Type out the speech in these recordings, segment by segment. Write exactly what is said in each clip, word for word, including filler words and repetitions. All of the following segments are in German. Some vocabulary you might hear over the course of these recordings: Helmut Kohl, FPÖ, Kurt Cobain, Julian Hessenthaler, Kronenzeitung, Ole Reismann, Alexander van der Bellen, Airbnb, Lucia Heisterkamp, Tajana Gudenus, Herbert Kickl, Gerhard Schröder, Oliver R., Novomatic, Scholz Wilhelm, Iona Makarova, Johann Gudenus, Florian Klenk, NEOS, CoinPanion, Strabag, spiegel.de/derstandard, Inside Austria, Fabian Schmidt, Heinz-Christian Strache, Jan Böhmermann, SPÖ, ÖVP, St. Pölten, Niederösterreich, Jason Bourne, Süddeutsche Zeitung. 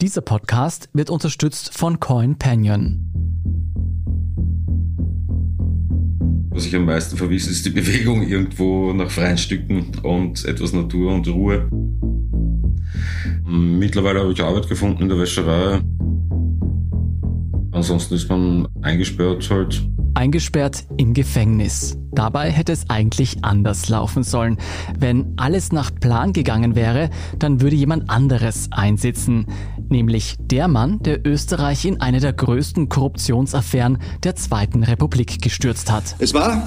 Dieser Podcast wird unterstützt von CoinPanion. Was ich am meisten vermisse, ist die Bewegung irgendwo nach freien Stücken und etwas Natur und Ruhe. Mittlerweile habe ich Arbeit gefunden in der Wäscherei. Ansonsten ist man eingesperrt halt. Eingesperrt im Gefängnis. Dabei hätte es eigentlich anders laufen sollen. Wenn alles nach Plan gegangen wäre, dann würde jemand anderes einsitzen. Nämlich der Mann, der Österreich in eine der größten Korruptionsaffären der Zweiten Republik gestürzt hat. Es war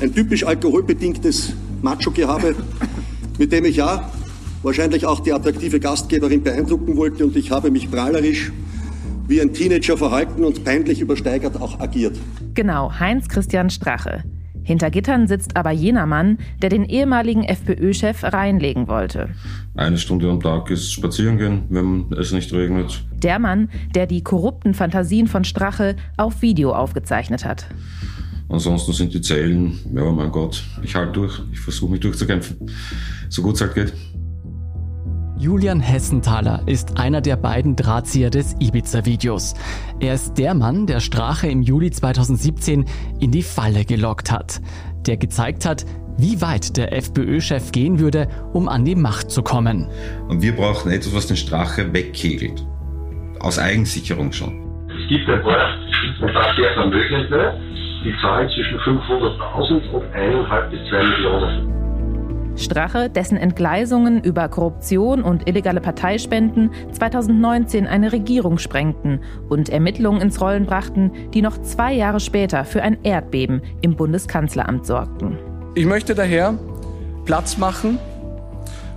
ein typisch alkoholbedingtes Macho-Gehabe, mit dem ich ja wahrscheinlich auch die attraktive Gastgeberin beeindrucken wollte, und ich habe mich prahlerisch wie ein Teenager verhalten und peinlich übersteigert auch agiert. Genau, Heinz-Christian Strache. Hinter Gittern sitzt aber jener Mann, der den ehemaligen FPÖ-Chef reinlegen wollte. Eine Stunde am Tag ist spazieren gehen, wenn es nicht regnet. Der Mann, der die korrupten Fantasien von Strache auf Video aufgezeichnet hat. Ansonsten sind die Zellen, ja mein Gott, ich halte durch, ich versuche mich durchzukämpfen, so gut es halt geht. Julian Hessenthaler ist einer der beiden Drahtzieher des Ibiza-Videos. Er ist der Mann, der Strache im Juli zweitausendsiebzehn in die Falle gelockt hat. Der gezeigt hat, wie weit der FPÖ-Chef gehen würde, um an die Macht zu kommen. Und wir brauchen etwas, was den Strache wegkegelt. Aus Eigensicherung schon. Es gibt ein paar, ein paar sehr Vermögende, die zahlen zwischen fünfhunderttausend und eineinhalb bis zwei Millionen. Strache, dessen Entgleisungen über Korruption und illegale Parteispenden zweitausendneunzehn eine Regierung sprengten und Ermittlungen ins Rollen brachten, die noch zwei Jahre später für ein Erdbeben im Bundeskanzleramt sorgten. Ich möchte daher Platz machen,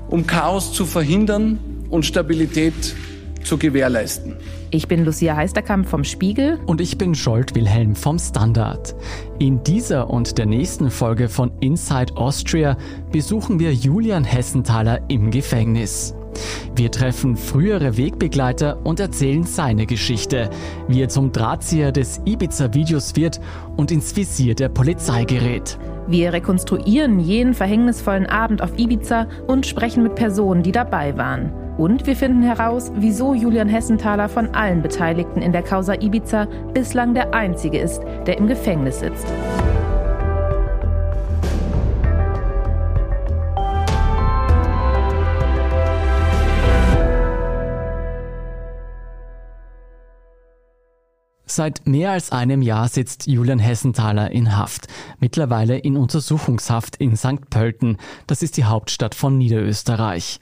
um Chaos zu verhindern und Stabilität zu gewährleisten. Ich bin Lucia Heisterkamp vom Spiegel. Und ich bin Scholz Wilhelm vom Standard. In dieser und der nächsten Folge von Inside Austria besuchen wir Julian Hessenthaler im Gefängnis. Wir treffen frühere Wegbegleiter und erzählen seine Geschichte, wie er zum Drahtzieher des Ibiza-Videos wird und ins Visier der Polizei gerät. Wir rekonstruieren jenen verhängnisvollen Abend auf Ibiza und sprechen mit Personen, die dabei waren. Und wir finden heraus, wieso Julian Hessenthaler von allen Beteiligten in der Causa Ibiza bislang der Einzige ist, der im Gefängnis sitzt. Seit mehr als einem Jahr sitzt Julian Hessenthaler in Haft, mittlerweile in Untersuchungshaft in Sankt Pölten. Das ist die Hauptstadt von Niederösterreich.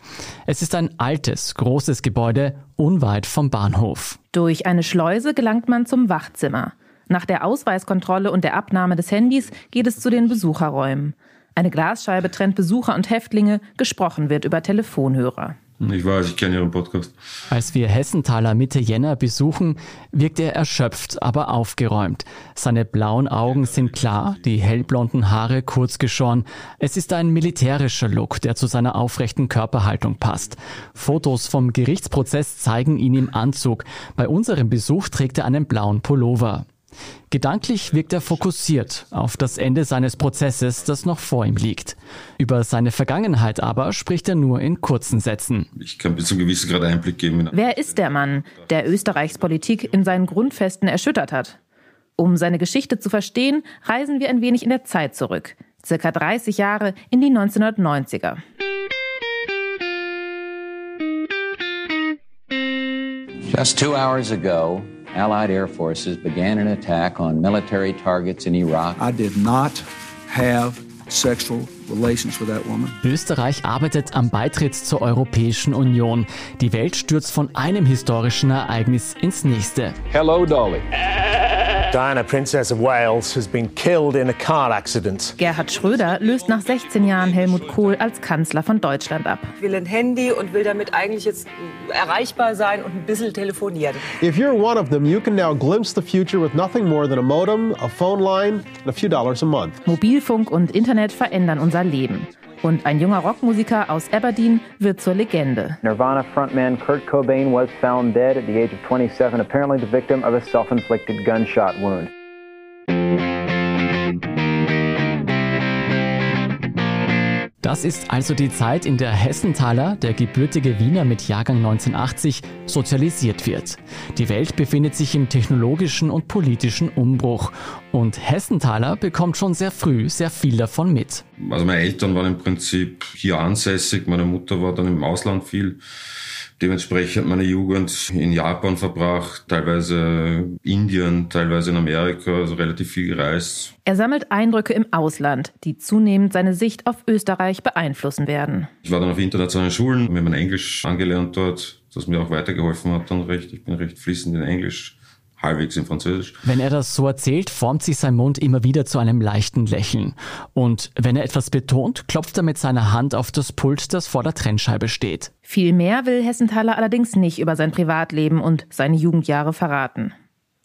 Es ist ein altes, großes Gebäude unweit vom Bahnhof. Durch eine Schleuse gelangt man zum Wachzimmer. Nach der Ausweiskontrolle und der Abnahme des Handys geht es zu den Besucherräumen. Eine Glasscheibe trennt Besucher und Häftlinge, gesprochen wird über Telefonhörer. Ich weiß, ich kenne Ihren Podcast. Als wir Hessenthaler Mitte Jänner besuchen, wirkt er erschöpft, aber aufgeräumt. Seine blauen Augen sind klar, die hellblonden Haare kurz geschoren. Es ist ein militärischer Look, der zu seiner aufrechten Körperhaltung passt. Fotos vom Gerichtsprozess zeigen ihn im Anzug. Bei unserem Besuch trägt er einen blauen Pullover. Gedanklich wirkt er fokussiert auf das Ende seines Prozesses, das noch vor ihm liegt. Über seine Vergangenheit aber spricht er nur in kurzen Sätzen. Ich kann bis zu einem gewissen Grad Einblick geben. Wer ist der Mann, der Österreichs Politik in seinen Grundfesten erschüttert hat? Um seine Geschichte zu verstehen, reisen wir ein wenig in der Zeit zurück. Circa dreißig Jahre in die neunzehnhundertneunziger. Just two hours ago. Allied Air Forces began an attack on military targets in Iraq. I did not have sexual relations with that woman. Österreich arbeitet am Beitritt zur Europäischen Union. Die Welt stürzt von einem historischen Ereignis ins nächste. Hello, Dolly. Diana, Princess of Wales, has been killed in a car accident. Gerhard Schröder löst nach sechzehn Jahren Helmut Kohl als Kanzler von Deutschland ab. Ich will ein Handy und will damit eigentlich jetzt erreichbar sein und ein bisschen telefonieren. If you're one of them, you can now glimpse the future with nothing more than a modem, a phone line and a few dollars a month. Mobilfunk und Internet verändern unser Leben. Und ein junger Rockmusiker aus Aberdeen wird zur Legende. Nirvana-Frontman Kurt Cobain was found dead at the age of twenty-seven, apparently the victim of a self-inflicted gunshot wound. Das ist also die Zeit, in der Hessenthaler, der gebürtige Wiener mit Jahrgang neunzehnhundertachtzig, sozialisiert wird. Die Welt befindet sich im technologischen und politischen Umbruch. Und Hessenthaler bekommt schon sehr früh sehr viel davon mit. Also meine Eltern waren im Prinzip hier ansässig, meine Mutter war dann im Ausland viel. Dementsprechend meine Jugend in Japan verbracht, teilweise Indien, teilweise in Amerika, also relativ viel gereist. Er sammelt Eindrücke im Ausland, die zunehmend seine Sicht auf Österreich beeinflussen werden. Ich war dann auf internationalen Schulen, habe mir mein Englisch angelernt dort, das mir auch weitergeholfen hat dann recht. Ich bin recht fließend in Englisch, halbwegs in Französisch. Wenn er das so erzählt, formt sich sein Mund immer wieder zu einem leichten Lächeln. Und wenn er etwas betont, klopft er mit seiner Hand auf das Pult, das vor der Trennscheibe steht. Viel mehr will Hessenthaler allerdings nicht über sein Privatleben und seine Jugendjahre verraten.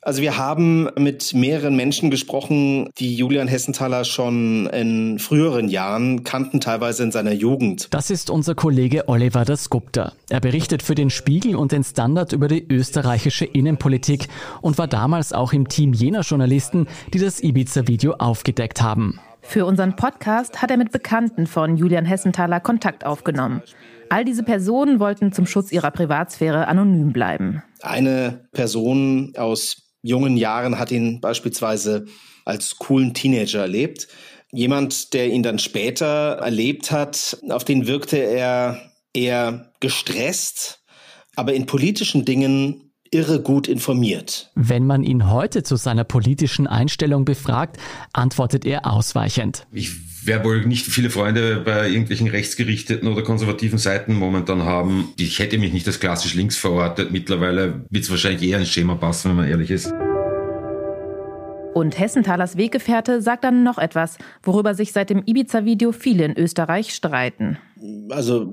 Also wir haben mit mehreren Menschen gesprochen, die Julian Hessenthaler schon in früheren Jahren kannten, teilweise in seiner Jugend. Das ist unser Kollege Oliver Dasgupta. Er berichtet für den Spiegel und den Standard über die österreichische Innenpolitik und war damals auch im Team jener Journalisten, die das Ibiza-Video aufgedeckt haben. Für unseren Podcast hat er mit Bekannten von Julian Hessenthaler Kontakt aufgenommen. All diese Personen wollten zum Schutz ihrer Privatsphäre anonym bleiben. Eine Person aus jungen Jahren hat ihn beispielsweise als coolen Teenager erlebt. Jemand, der ihn dann später erlebt hat, auf den wirkte er eher gestresst, aber in politischen Dingen irre gut informiert. Wenn man ihn heute zu seiner politischen Einstellung befragt, antwortet er ausweichend. Ich werde wohl nicht viele Freunde bei irgendwelchen rechtsgerichteten oder konservativen Seiten momentan haben. Ich hätte mich nicht als klassisch links verortet. Mittlerweile wird es wahrscheinlich eher ins Schema passen, wenn man ehrlich ist. Und Hessenthalers Weggefährte sagt dann noch etwas, worüber sich seit dem Ibiza-Video viele in Österreich streiten. Also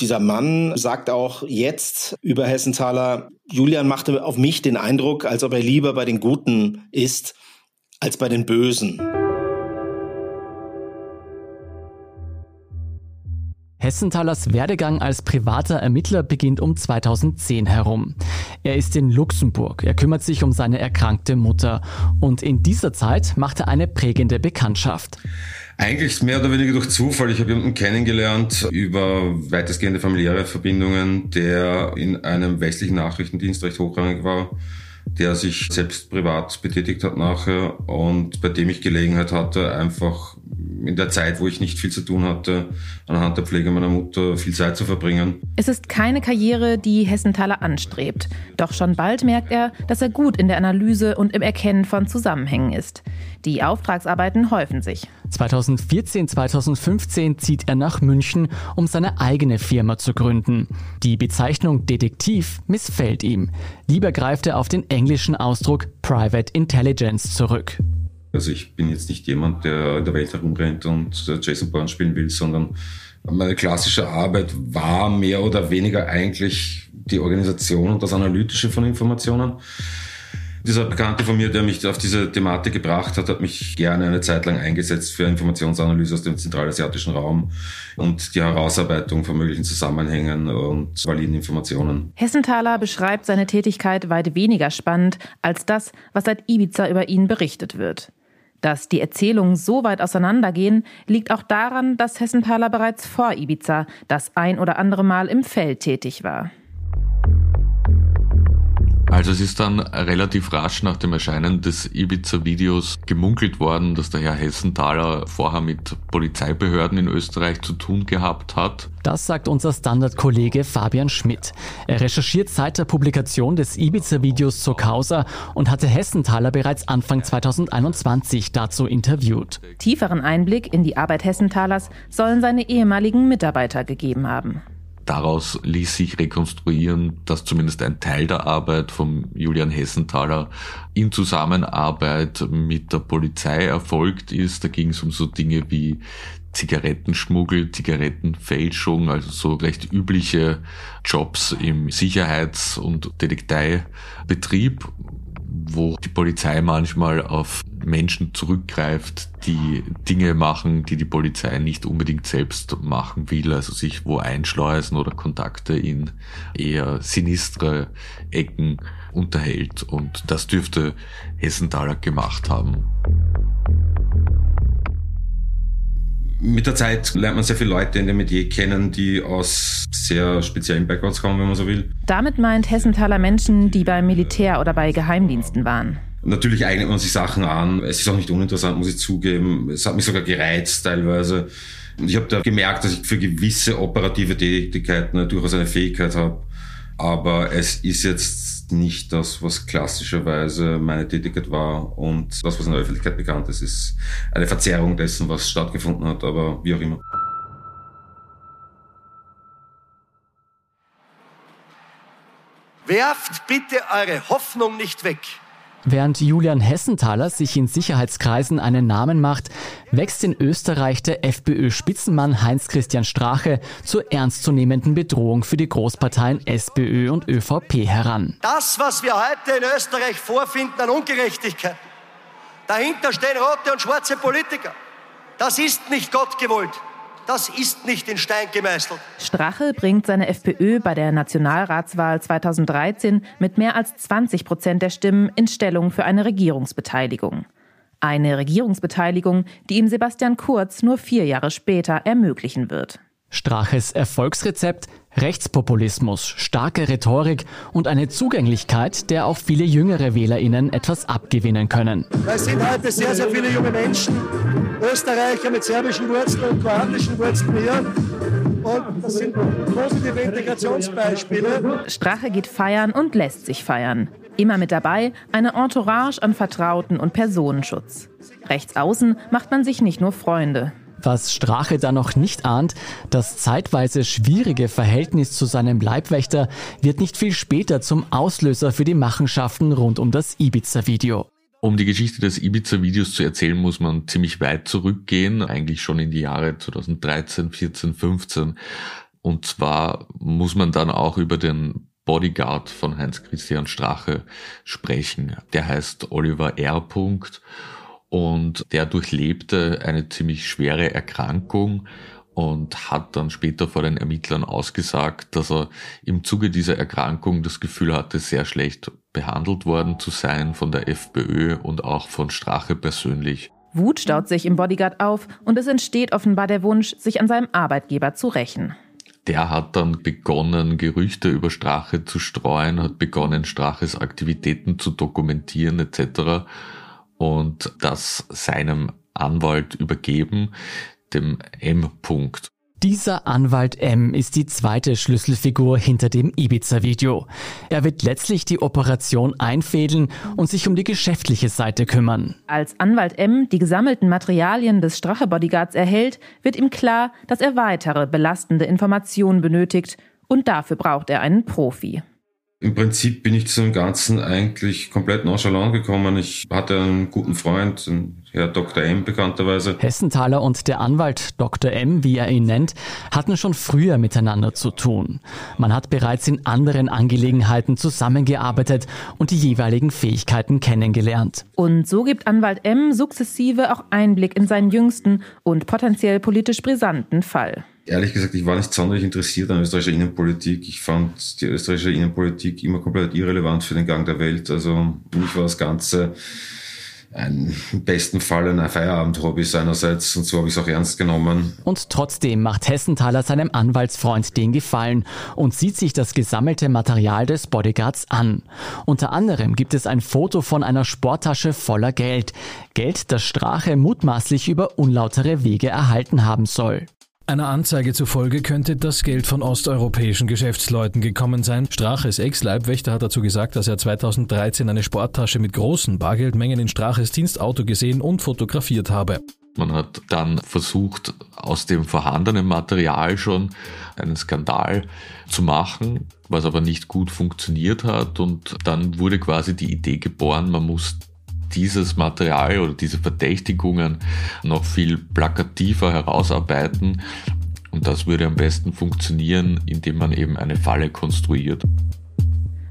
dieser Mann sagt auch jetzt über Hessenthaler, Julian machte auf mich den Eindruck, als ob er lieber bei den Guten ist, als bei den Bösen. Hessenthalers Werdegang als privater Ermittler beginnt um zweitausendzehn herum. Er ist in Luxemburg, er kümmert sich um seine erkrankte Mutter. Und in dieser Zeit macht er eine prägende Bekanntschaft. Eigentlich mehr oder weniger durch Zufall. Ich habe jemanden kennengelernt über weitestgehende familiäre Verbindungen, der in einem westlichen Nachrichtendienst recht hochrangig war, der sich selbst privat betätigt hat nachher und bei dem ich Gelegenheit hatte, einfach in der Zeit, wo ich nicht viel zu tun hatte, anhand der Pflege meiner Mutter viel Zeit zu verbringen. Es ist keine Karriere, die Hessenthaler anstrebt. Doch schon bald merkt er, dass er gut in der Analyse und im Erkennen von Zusammenhängen ist. Die Auftragsarbeiten häufen sich. zweitausendvierzehn, zweitausendfünfzehn zieht er nach München, um seine eigene Firma zu gründen. Die Bezeichnung Detektiv missfällt ihm. Lieber greift er auf den englischen Ausdruck Private Intelligence zurück. Also ich bin jetzt nicht jemand, der in der Welt herumrennt und Jason Bourne spielen will, sondern meine klassische Arbeit war mehr oder weniger eigentlich die Organisation und das Analytische von Informationen. Dieser Bekannte von mir, der mich auf diese Thematik gebracht hat, hat mich gerne eine Zeit lang eingesetzt für Informationsanalyse aus dem zentralasiatischen Raum und die Herausarbeitung von möglichen Zusammenhängen und validen Informationen. Hessenthaler beschreibt seine Tätigkeit weit weniger spannend als das, was seit Ibiza über ihn berichtet wird. Dass die Erzählungen so weit auseinandergehen, liegt auch daran, dass Hessenthaler bereits vor Ibiza das ein oder andere Mal im Feld tätig war. Also es ist dann relativ rasch nach dem Erscheinen des Ibiza-Videos gemunkelt worden, dass der Herr Hessenthaler vorher mit Polizeibehörden in Österreich zu tun gehabt hat. Das sagt unser Standard-Kollege Fabian Schmidt. Er recherchiert seit der Publikation des Ibiza-Videos zur Causa und hatte Hessenthaler bereits Anfang zweitausendeinundzwanzig dazu interviewt. Tieferen Einblick in die Arbeit Hessenthalers sollen seine ehemaligen Mitarbeiter gegeben haben. Daraus ließ sich rekonstruieren, dass zumindest ein Teil der Arbeit von Julian Hessenthaler in Zusammenarbeit mit der Polizei erfolgt ist. Da ging es um so Dinge wie Zigarettenschmuggel, Zigarettenfälschung, also so recht übliche Jobs im Sicherheits- und Detektivbetrieb, wo die Polizei manchmal auf Menschen zurückgreift, die Dinge machen, die die Polizei nicht unbedingt selbst machen will, also sich wo einschleusen oder Kontakte in eher sinistre Ecken unterhält. Und das dürfte Hessenthaler gemacht haben. Mit der Zeit lernt man sehr viele Leute in dem Metier kennen, die aus sehr speziellen Backgrounds kommen, wenn man so will. Damit meint Hessenthaler Menschen, die beim Militär oder bei Geheimdiensten waren. Natürlich eignet man sich Sachen an. Es ist auch nicht uninteressant, muss ich zugeben. Es hat mich sogar gereizt teilweise. Und ich habe da gemerkt, dass ich für gewisse operative Tätigkeiten durchaus eine Fähigkeit habe. Aber es ist jetzt nicht das, was klassischerweise meine Tätigkeit war. Und das, was in der Öffentlichkeit bekannt ist, ist eine Verzerrung dessen, was stattgefunden hat. Aber wie auch immer. Werft bitte eure Hoffnung nicht weg. Während Julian Hessenthaler sich in Sicherheitskreisen einen Namen macht, wächst in Österreich der FPÖ-Spitzenmann Heinz-Christian Strache zur ernstzunehmenden Bedrohung für die Großparteien SPÖ und ÖVP heran. Das, was wir heute in Österreich vorfinden an Ungerechtigkeiten, dahinter stehen rote und schwarze Politiker. Das ist nicht Gott gewollt. Das ist nicht in Stein gemeißelt. Strache bringt seine FPÖ bei der Nationalratswahl zweitausenddreizehn mit mehr als zwanzig Prozent der Stimmen in Stellung für eine Regierungsbeteiligung. Eine Regierungsbeteiligung, die ihm Sebastian Kurz nur vier Jahre später ermöglichen wird. Straches Erfolgsrezept: Rechtspopulismus, starke Rhetorik und eine Zugänglichkeit, der auch viele jüngere WählerInnen etwas abgewinnen können. Es sind heute sehr, sehr viele junge Menschen, Österreicher mit serbischen Wurzeln und kroatischen Wurzeln hier. Und das sind positive Integrationsbeispiele. Strache geht feiern und lässt sich feiern. Immer mit dabei eine Entourage an Vertrauten und Personenschutz. Rechts außen macht man sich nicht nur Freunde. Was Strache da noch nicht ahnt, das zeitweise schwierige Verhältnis zu seinem Leibwächter wird nicht viel später zum Auslöser für die Machenschaften rund um das Ibiza-Video. Um die Geschichte des Ibiza-Videos zu erzählen, muss man ziemlich weit zurückgehen, eigentlich schon in die Jahre zweitausenddreizehn, vierzehn, fünfzehn. Und zwar muss man dann auch über den Bodyguard von Heinz-Christian Strache sprechen. Der heißt Oliver R. Und der durchlebte eine ziemlich schwere Erkrankung und hat dann später vor den Ermittlern ausgesagt, dass er im Zuge dieser Erkrankung das Gefühl hatte, sehr schlecht behandelt worden zu sein von der FPÖ und auch von Strache persönlich. Wut staut sich im Bodyguard auf und es entsteht offenbar der Wunsch, sich an seinem Arbeitgeber zu rächen. Der hat dann begonnen, Gerüchte über Strache zu streuen, hat begonnen, Straches Aktivitäten zu dokumentieren et cetera, und das seinem Anwalt übergeben, dem M. -Punkt. Dieser Anwalt M. ist die zweite Schlüsselfigur hinter dem Ibiza-Video. Er wird letztlich die Operation einfädeln und sich um die geschäftliche Seite kümmern. Als Anwalt M. die gesammelten Materialien des Strache-Bodyguards erhält, wird ihm klar, dass er weitere belastende Informationen benötigt und dafür braucht er einen Profi. Im Prinzip bin ich zu dem Ganzen eigentlich komplett nonchalant gekommen. Ich hatte einen guten Freund, einen Herr Doktor M. bekannterweise. Hessenthaler und der Anwalt Doktor M., wie er ihn nennt, hatten schon früher miteinander zu tun. Man hat bereits in anderen Angelegenheiten zusammengearbeitet und die jeweiligen Fähigkeiten kennengelernt. Und so gibt Anwalt M. sukzessive auch Einblick in seinen jüngsten und potenziell politisch brisanten Fall. Ehrlich gesagt, ich war nicht sonderlich interessiert an österreichischer Innenpolitik. Ich fand die österreichische Innenpolitik immer komplett irrelevant für den Gang der Welt. Also für mich war das Ganze ein, im besten Fall ein Feierabend-Hobby seinerseits und so habe ich es auch ernst genommen. Und trotzdem macht Hessenthaler seinem Anwaltsfreund den Gefallen und sieht sich das gesammelte Material des Bodyguards an. Unter anderem gibt es ein Foto von einer Sporttasche voller Geld. Geld, das Strache mutmaßlich über unlautere Wege erhalten haben soll. Einer Anzeige zufolge könnte das Geld von osteuropäischen Geschäftsleuten gekommen sein. Straches Ex-Leibwächter hat dazu gesagt, dass er zweitausenddreizehn eine Sporttasche mit großen Bargeldmengen in Straches Dienstauto gesehen und fotografiert habe. Man hat dann versucht, aus dem vorhandenen Material schon einen Skandal zu machen, was aber nicht gut funktioniert hat. Und dann wurde quasi die Idee geboren, man muss dieses Material oder diese Verdächtigungen noch viel plakativer herausarbeiten. Und das würde am besten funktionieren, indem man eben eine Falle konstruiert.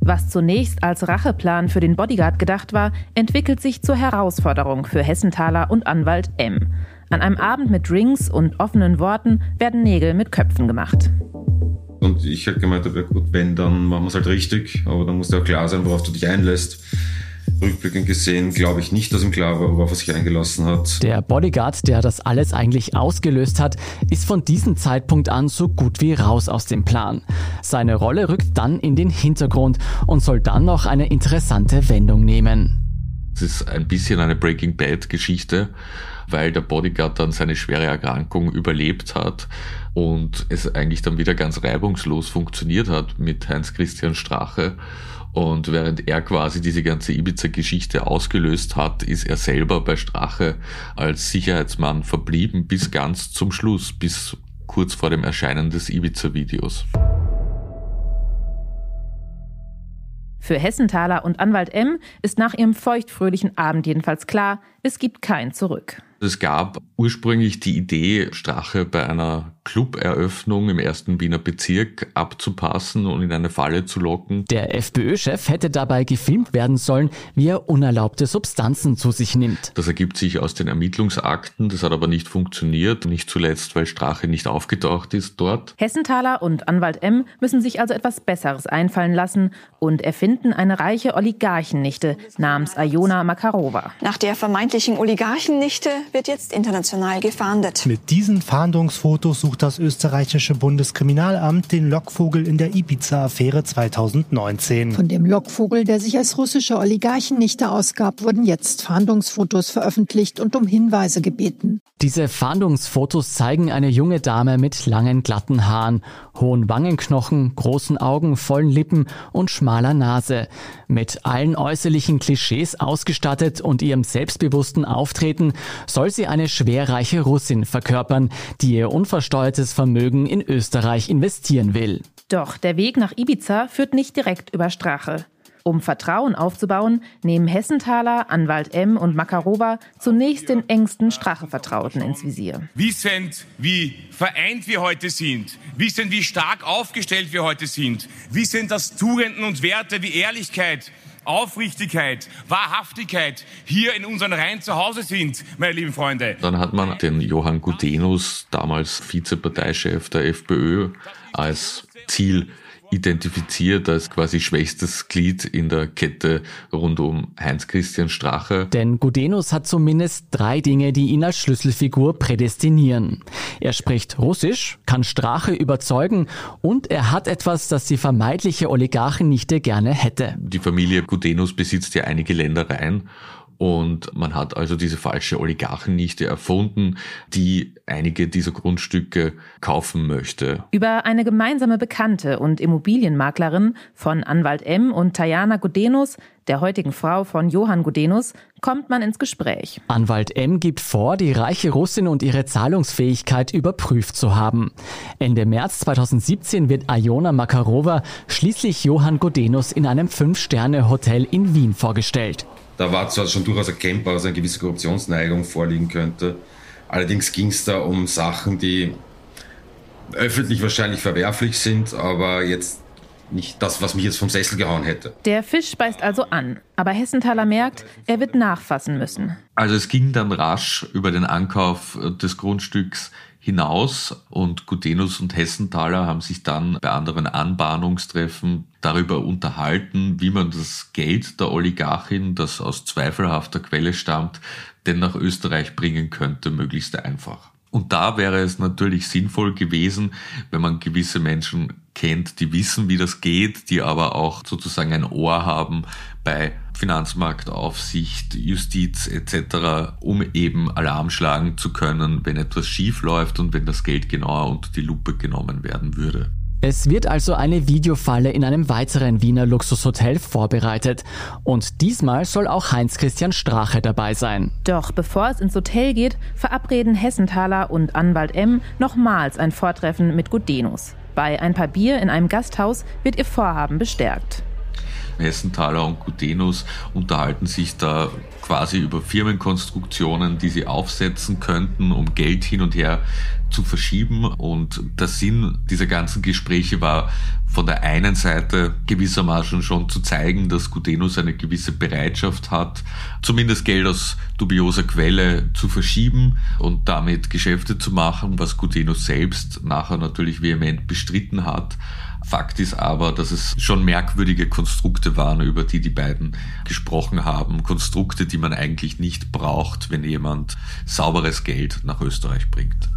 Was zunächst als Racheplan für den Bodyguard gedacht war, entwickelt sich zur Herausforderung für Hessenthaler und Anwalt M. An einem Abend mit Drinks und offenen Worten werden Nägel mit Köpfen gemacht. Und ich hätte gemeint, ja gut, wenn, dann machen wir es halt richtig. Aber dann muss dir auch klar sein, worauf du dich einlässt. Rückblickend gesehen glaube ich nicht, dass ihm klar war, worauf er sich eingelassen hat. Der Bodyguard, der das alles eigentlich ausgelöst hat, ist von diesem Zeitpunkt an so gut wie raus aus dem Plan. Seine Rolle rückt dann in den Hintergrund und soll dann noch eine interessante Wendung nehmen. Es ist ein bisschen eine Breaking Bad-Geschichte, weil der Bodyguard dann seine schwere Erkrankung überlebt hat und es eigentlich dann wieder ganz reibungslos funktioniert hat mit Heinz-Christian Strache. Und während er quasi diese ganze Ibiza-Geschichte ausgelöst hat, ist er selber bei Strache als Sicherheitsmann verblieben bis ganz zum Schluss, bis kurz vor dem Erscheinen des Ibiza-Videos. Für Hessenthaler und Anwalt M. ist nach ihrem feuchtfröhlichen Abend jedenfalls klar, es gibt kein Zurück. Es gab ursprünglich die Idee, Strache bei einer Club-Eröffnung im ersten Wiener Bezirk abzupassen und in eine Falle zu locken. Der FPÖ-Chef hätte dabei gefilmt werden sollen, wie er unerlaubte Substanzen zu sich nimmt. Das ergibt sich aus den Ermittlungsakten, das hat aber nicht funktioniert, nicht zuletzt, weil Strache nicht aufgetaucht ist dort. Hessenthaler und Anwalt M. müssen sich also etwas Besseres einfallen lassen und erfinden eine reiche Oligarchennichte namens Iona Makarova. Nach der vermeintlichen Oligarchennichte wird jetzt international gefahndet. Mit diesen Fahndungsfotos sucht das österreichische Bundeskriminalamt den Lockvogel in der Ibiza-Affäre zweitausendneunzehn. Von dem Lockvogel, der sich als russische Oligarchennichte ausgab, wurden jetzt Fahndungsfotos veröffentlicht und um Hinweise gebeten. Diese Fahndungsfotos zeigen eine junge Dame mit langen, glatten Haaren, hohen Wangenknochen, großen Augen, vollen Lippen und schmaler Nase. Mit allen äußerlichen Klischees ausgestattet und ihrem selbstbewussten Auftreten soll sie eine schwerreiche Russin verkörpern, die ihr unversteuertes Vermögen in Österreich investieren will. Doch der Weg nach Ibiza führt nicht direkt über Strache. Um Vertrauen aufzubauen, nehmen Hessenthaler, Anwalt M. und Makarova zunächst den engsten Strache-Vertrauten ins Visier. Wissend, wie vereint wir heute sind, wissend, wie stark aufgestellt wir heute sind, wissend, dass Tugenden und Werte wie Ehrlichkeit, Aufrichtigkeit, Wahrhaftigkeit hier in unseren Reihen zu Hause sind, meine lieben Freunde. Dann hat man den Johann Gudenus, damals Vizeparteichef der FPÖ, als Ziel identifiziert, als quasi schwächstes Glied in der Kette rund um Heinz-Christian Strache. Denn Gudenus hat zumindest drei Dinge, die ihn als Schlüsselfigur prädestinieren. Er spricht Russisch, kann Strache überzeugen und er hat etwas, das die vermeintliche Oligarchennichte gerne hätte. Die Familie Gudenus besitzt ja einige Ländereien. Und man hat also diese falsche Oligarchennichte erfunden, die einige dieser Grundstücke kaufen möchte. Über eine gemeinsame Bekannte und Immobilienmaklerin von Anwalt M. und Tajana Gudenus, der heutigen Frau von Johann Gudenus, kommt man ins Gespräch. Anwalt M. gibt vor, die reiche Russin und ihre Zahlungsfähigkeit überprüft zu haben. Ende März zweitausendsiebzehn wird Iona Makarova schließlich Johann Gudenus in einem Fünf-Sterne-Hotel in Wien vorgestellt. Da war zwar schon durchaus erkennbar, dass eine gewisse Korruptionsneigung vorliegen könnte. Allerdings ging es da um Sachen, die öffentlich wahrscheinlich verwerflich sind, aber jetzt nicht das, was mich jetzt vom Sessel gehauen hätte. Der Fisch beißt also an, aber Hessenthaler merkt, er wird nachfassen müssen. Also es ging dann rasch über den Ankauf des Grundstücks hinaus und Gudenus und Hessenthaler haben sich dann bei anderen Anbahnungstreffen darüber unterhalten, wie man das Geld der Oligarchin, das aus zweifelhafter Quelle stammt, denn nach Österreich bringen könnte, möglichst einfach. Und da wäre es natürlich sinnvoll gewesen, wenn man gewisse Menschen kennt, die wissen, wie das geht, die aber auch sozusagen ein Ohr haben bei Finanzmarktaufsicht, Justiz et cetera, um eben Alarm schlagen zu können, wenn etwas schief läuft und wenn das Geld genauer unter die Lupe genommen werden würde. Es wird also eine Videofalle in einem weiteren Wiener Luxushotel vorbereitet. Und diesmal soll auch Heinz-Christian Strache dabei sein. Doch bevor es ins Hotel geht, verabreden Hessenthaler und Anwalt M. nochmals ein Vortreffen mit Gudenus. Bei ein paar Bier in einem Gasthaus wird ihr Vorhaben bestärkt. Hessenthaler und Gudenus unterhalten sich da quasi über Firmenkonstruktionen, die sie aufsetzen könnten, um Geld hin und her zu verschieben. Und der Sinn dieser ganzen Gespräche war, von der einen Seite gewissermaßen schon zu zeigen, dass Gudenus eine gewisse Bereitschaft hat, zumindest Geld aus dubioser Quelle zu verschieben und damit Geschäfte zu machen, was Gudenus selbst nachher natürlich vehement bestritten hat. Fakt ist aber, dass es schon merkwürdige Konstrukte waren, über die die beiden gesprochen haben. Konstrukte, die man eigentlich nicht braucht, wenn jemand sauberes Geld nach Österreich bringt.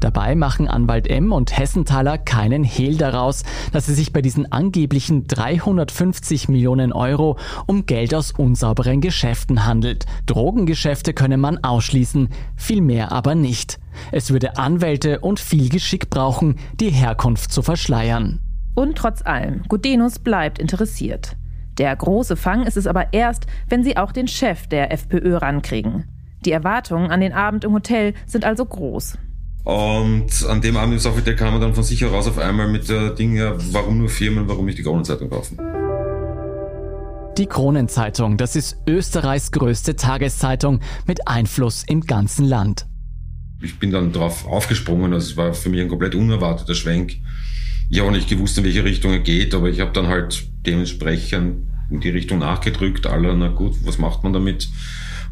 Dabei machen Anwalt M. und Hessenthaler keinen Hehl daraus, dass es sich bei diesen angeblichen dreihundertfünfzig Millionen Euro um Geld aus unsauberen Geschäften handelt. Drogengeschäfte könne man ausschließen, viel mehr aber nicht. Es würde Anwälte und viel Geschick brauchen, die Herkunft zu verschleiern. Und trotz allem, Gudenus bleibt interessiert. Der große Fang ist es aber erst, wenn sie auch den Chef der FPÖ rankriegen. Die Erwartungen an den Abend im Hotel sind also groß. Und an dem Abend im Sofitel kam man dann von sich heraus auf einmal mit der Ding, ja, warum nur Firmen, warum nicht die Kronenzeitung kaufen? Die Kronenzeitung, das ist Österreichs größte Tageszeitung mit Einfluss im ganzen Land. Ich bin dann drauf aufgesprungen, also es war für mich ein komplett unerwarteter Schwenk. Ich habe auch nicht gewusst, in welche Richtung er geht, aber ich habe dann halt dementsprechend in die Richtung nachgedrückt, aller, na gut, was macht man damit?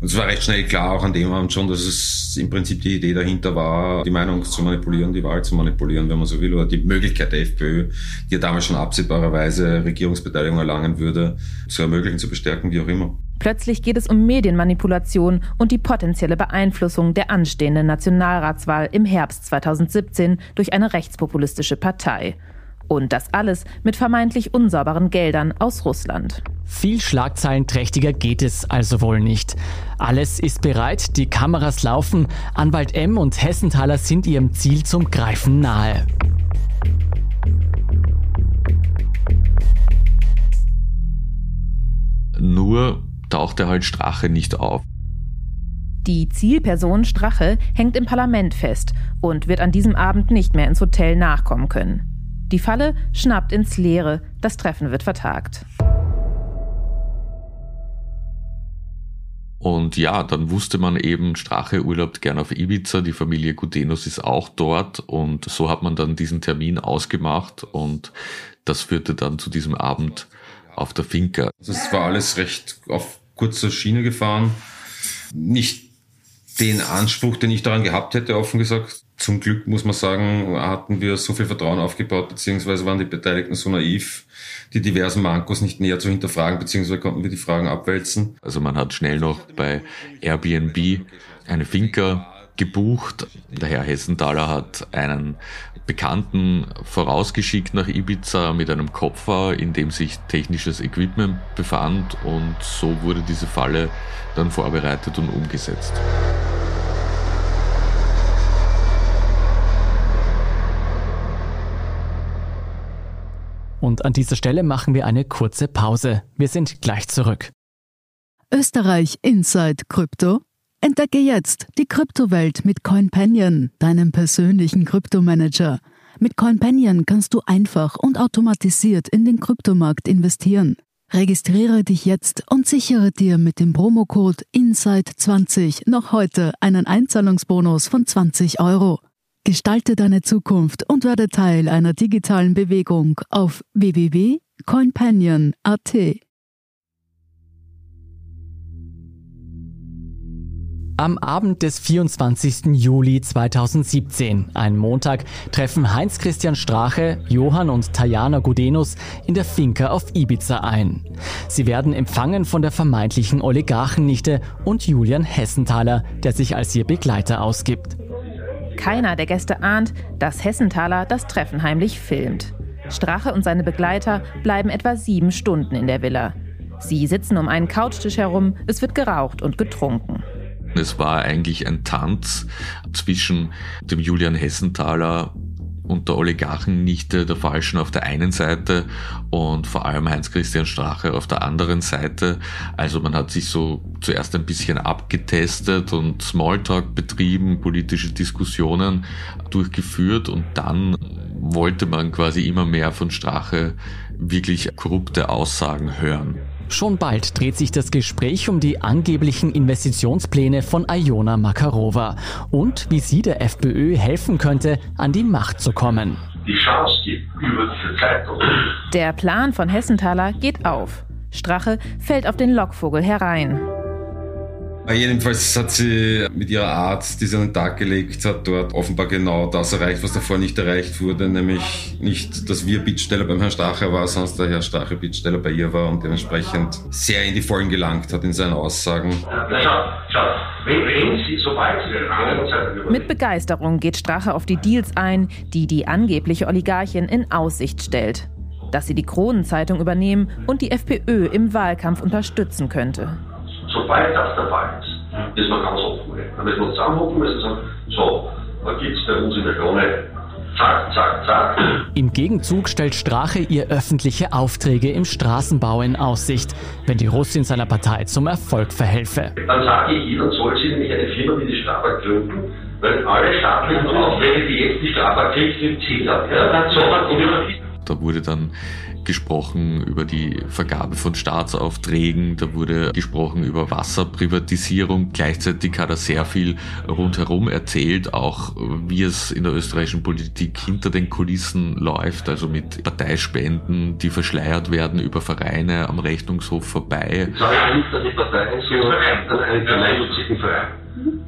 Und es war recht schnell klar, auch an dem Abend schon, dass es im Prinzip die Idee dahinter war, die Meinung zu manipulieren, die Wahl zu manipulieren, wenn man so will, oder die Möglichkeit der FPÖ, die ja damals schon absehbarerweise Regierungsbeteiligung erlangen würde, zu ermöglichen, zu bestärken, wie auch immer. Plötzlich geht es um Medienmanipulation und die potenzielle Beeinflussung der anstehenden Nationalratswahl im Herbst zweitausendsiebzehn durch eine rechtspopulistische Partei. Und das alles mit vermeintlich unsauberen Geldern aus Russland. Viel schlagzeilenträchtiger geht es also wohl nicht. Alles ist bereit, die Kameras laufen, Anwalt M. und Hessenthaler sind ihrem Ziel zum Greifen nahe. Nur taucht er halt Strache nicht auf. Die Zielperson Strache hängt im Parlament fest und wird an diesem Abend nicht mehr ins Hotel nachkommen können. Die Falle schnappt ins Leere, das Treffen wird vertagt. Und ja, dann wusste man eben, Strache urlaubt gern auf Ibiza, die Familie Gudenus ist auch dort und so hat man dann diesen Termin ausgemacht und das führte dann zu diesem Abend auf der Finca. Das war alles recht auf kurzer Schiene gefahren. Nicht den Anspruch, den ich daran gehabt hätte, offen gesagt. Zum Glück, muss man sagen, hatten wir so viel Vertrauen aufgebaut, beziehungsweise waren die Beteiligten so naiv, die diversen Mankos nicht näher zu hinterfragen, beziehungsweise konnten wir die Fragen abwälzen. Also man hat schnell noch bei Airbnb eine Finca gebucht. Der Herr Hessenthaler hat einen Bekannten vorausgeschickt nach Ibiza mit einem Koffer, in dem sich technisches Equipment befand und so wurde diese Falle dann vorbereitet und umgesetzt. Und an dieser Stelle machen wir eine kurze Pause. Wir sind gleich zurück. Österreich Inside Krypto? Entdecke jetzt die Kryptowelt mit CoinPanion, deinem persönlichen Kryptomanager. Mit CoinPanion kannst du einfach und automatisiert in den Kryptomarkt investieren. Registriere dich jetzt und sichere dir mit dem Promocode Inside zwanzig noch heute einen Einzahlungsbonus von zwanzig Euro. Gestalte deine Zukunft und werde Teil einer digitalen Bewegung auf w w w punkt coinpanion punkt a t. Am Abend des vierundzwanzigsten Juli zweitausendsiebzehn, ein Montag, treffen Heinz-Christian Strache, Johann und Tajana Gudenus in der Finca auf Ibiza ein. Sie werden empfangen von der vermeintlichen Oligarchennichte und Julian Hessenthaler, der sich als ihr Begleiter ausgibt. Keiner der Gäste ahnt, dass Hessenthaler das Treffen heimlich filmt. Strache und seine Begleiter bleiben etwa sieben Stunden in der Villa. Sie sitzen um einen Couchtisch herum, es wird geraucht und getrunken. Es war eigentlich ein Tanz zwischen dem Julian Hessenthaler und der Oligarchennichte, der Falschen auf der einen Seite und vor allem Heinz-Christian Strache auf der anderen Seite. Also man hat sich so zuerst ein bisschen abgetestet und Smalltalk betrieben, politische Diskussionen durchgeführt und dann wollte man quasi immer mehr von Strache wirklich korrupte Aussagen hören. Schon bald dreht sich das Gespräch um die angeblichen Investitionspläne von Iona Makarova und wie sie der FPÖ helfen könnte, an die Macht zu kommen. Die Chance gibt über diese Zeitung. Der Plan von Hessenthaler geht auf. Strache fällt auf den Lockvogel herein. Jedenfalls hat sie mit ihrer Art, die sie an den Tag gelegt hat, dort offenbar genau das erreicht, was davor nicht erreicht wurde, nämlich nicht, dass wir Bittsteller beim Herrn Strache war, sondern dass der Herr Strache Bittsteller bei ihr war und dementsprechend sehr in die Vollen gelangt hat in seinen Aussagen. Mit Begeisterung geht Strache auf die Deals ein, die die angebliche Oligarchin in Aussicht stellt. Dass sie die Kronenzeitung übernehmen und die FPÖ im Wahlkampf unterstützen könnte. Sobald das der Fall ist, ist man ganz offen. Da müssen wir uns zusammenhocken, müssen sagen, so, da gibt es bei uns in der Krone, zack, zack, zack. Im Gegenzug stellt Strache ihr öffentliche Aufträge im Straßenbau in Aussicht, wenn die Russin seiner Partei zum Erfolg verhelfe. Dann sage ich jeder, soll sie nämlich eine Firma wie die Strabag gründen, weil alle staatlichen Aufträge, die jetzt die Strabag kriegt, sind Zitat. Ja, so, da wurde dann gesprochen über die Vergabe von Staatsaufträgen, da wurde gesprochen über Wasserprivatisierung. Gleichzeitig hat er sehr viel rundherum erzählt, auch wie es in der österreichischen Politik hinter den Kulissen läuft, also mit Parteispenden, die verschleiert werden über Vereine am Rechnungshof vorbei. Ich sage nicht, dass die Partei ist, sondern einen gemeinnützigen Verein.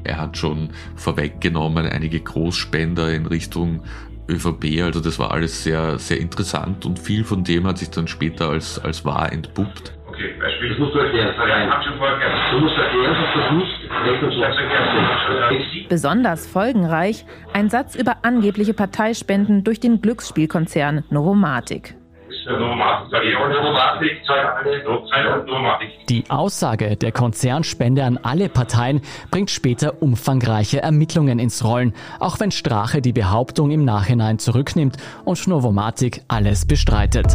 Er hat schon vorweggenommen, einige Großspender in Richtung ÖVP, also das war alles sehr, sehr interessant und viel von dem hat sich dann später als, als wahr entpuppt. Okay, Beispiel, das musst du erklären. Du musst erklären, dass das nicht ist. Besonders folgenreich ein Satz über angebliche Parteispenden durch den Glücksspielkonzern Novomatic. Die Aussage der Konzernspende an alle Parteien bringt später umfangreiche Ermittlungen ins Rollen, auch wenn Strache die Behauptung im Nachhinein zurücknimmt und Novomatic alles bestreitet.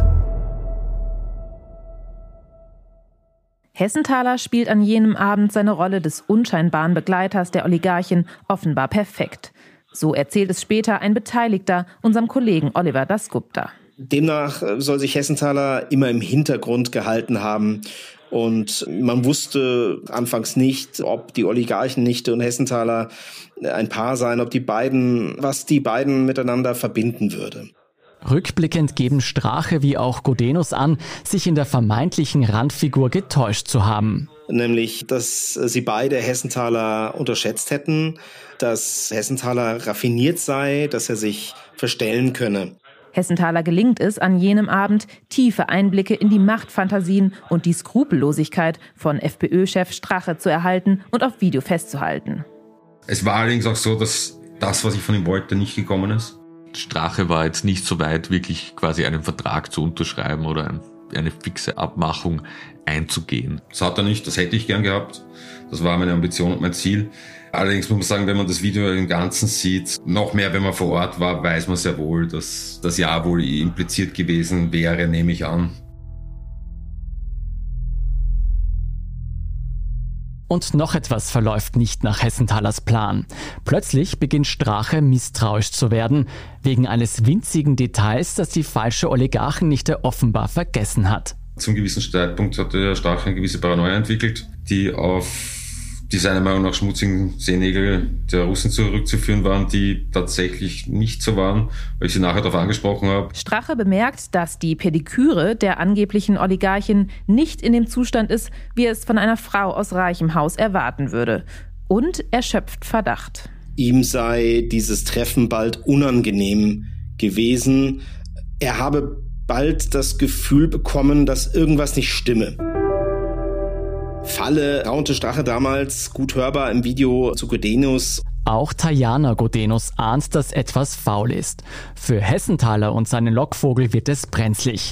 Hessenthaler spielt an jenem Abend seine Rolle des unscheinbaren Begleiters der Oligarchin offenbar perfekt. So erzählt es später ein Beteiligter unserem Kollegen Oliver Dasgupta. Demnach soll sich Hessenthaler immer im Hintergrund gehalten haben. Und man wusste anfangs nicht, ob die Oligarchennichte und Hessenthaler ein Paar seien, ob die beiden, was die beiden miteinander verbinden würde. Rückblickend geben Strache wie auch Gudenus an, sich in der vermeintlichen Randfigur getäuscht zu haben. Nämlich, dass sie beide Hessenthaler unterschätzt hätten, dass Hessenthaler raffiniert sei, dass er sich verstellen könne. Hessenthaler gelingt es, an jenem Abend tiefe Einblicke in die Machtfantasien und die Skrupellosigkeit von FPÖ-Chef Strache zu erhalten und auf Video festzuhalten. Es war allerdings auch so, dass das, was ich von ihm wollte, nicht gekommen ist. Strache war jetzt nicht so weit, wirklich quasi einen Vertrag zu unterschreiben oder eine fixe Abmachung einzugehen. Das hat er nicht, das hätte ich gern gehabt. Das war meine Ambition und mein Ziel. Allerdings muss man sagen, wenn man das Video im Ganzen sieht, noch mehr, wenn man vor Ort war, weiß man sehr wohl, dass das Ja wohl impliziert gewesen wäre, nehme ich an. Und noch etwas verläuft nicht nach Hessenthalers Plan. Plötzlich beginnt Strache misstrauisch zu werden, wegen eines winzigen Details, das die falsche Oligarchennichte offenbar vergessen hat. Zum gewissen Zeitpunkt hat der Strache eine gewisse Paranoia entwickelt, die auf die seiner Meinung nach schmutzigen Zehennägel der Russen zurückzuführen waren, die tatsächlich nicht so waren, weil ich sie nachher darauf angesprochen habe. Strache bemerkt, dass die Pediküre der angeblichen Oligarchin nicht in dem Zustand ist, wie er es von einer Frau aus reichem Haus erwarten würde. Und er schöpft Verdacht. Ihm sei dieses Treffen bald unangenehm gewesen. Er habe bald das Gefühl bekommen, dass irgendwas nicht stimme. Falle raunte Strache damals, gut hörbar im Video zu Gudenus. Auch Tajana Gudenus ahnt, dass etwas faul ist. Für Hessenthaler und seinen Lockvogel wird es brenzlig.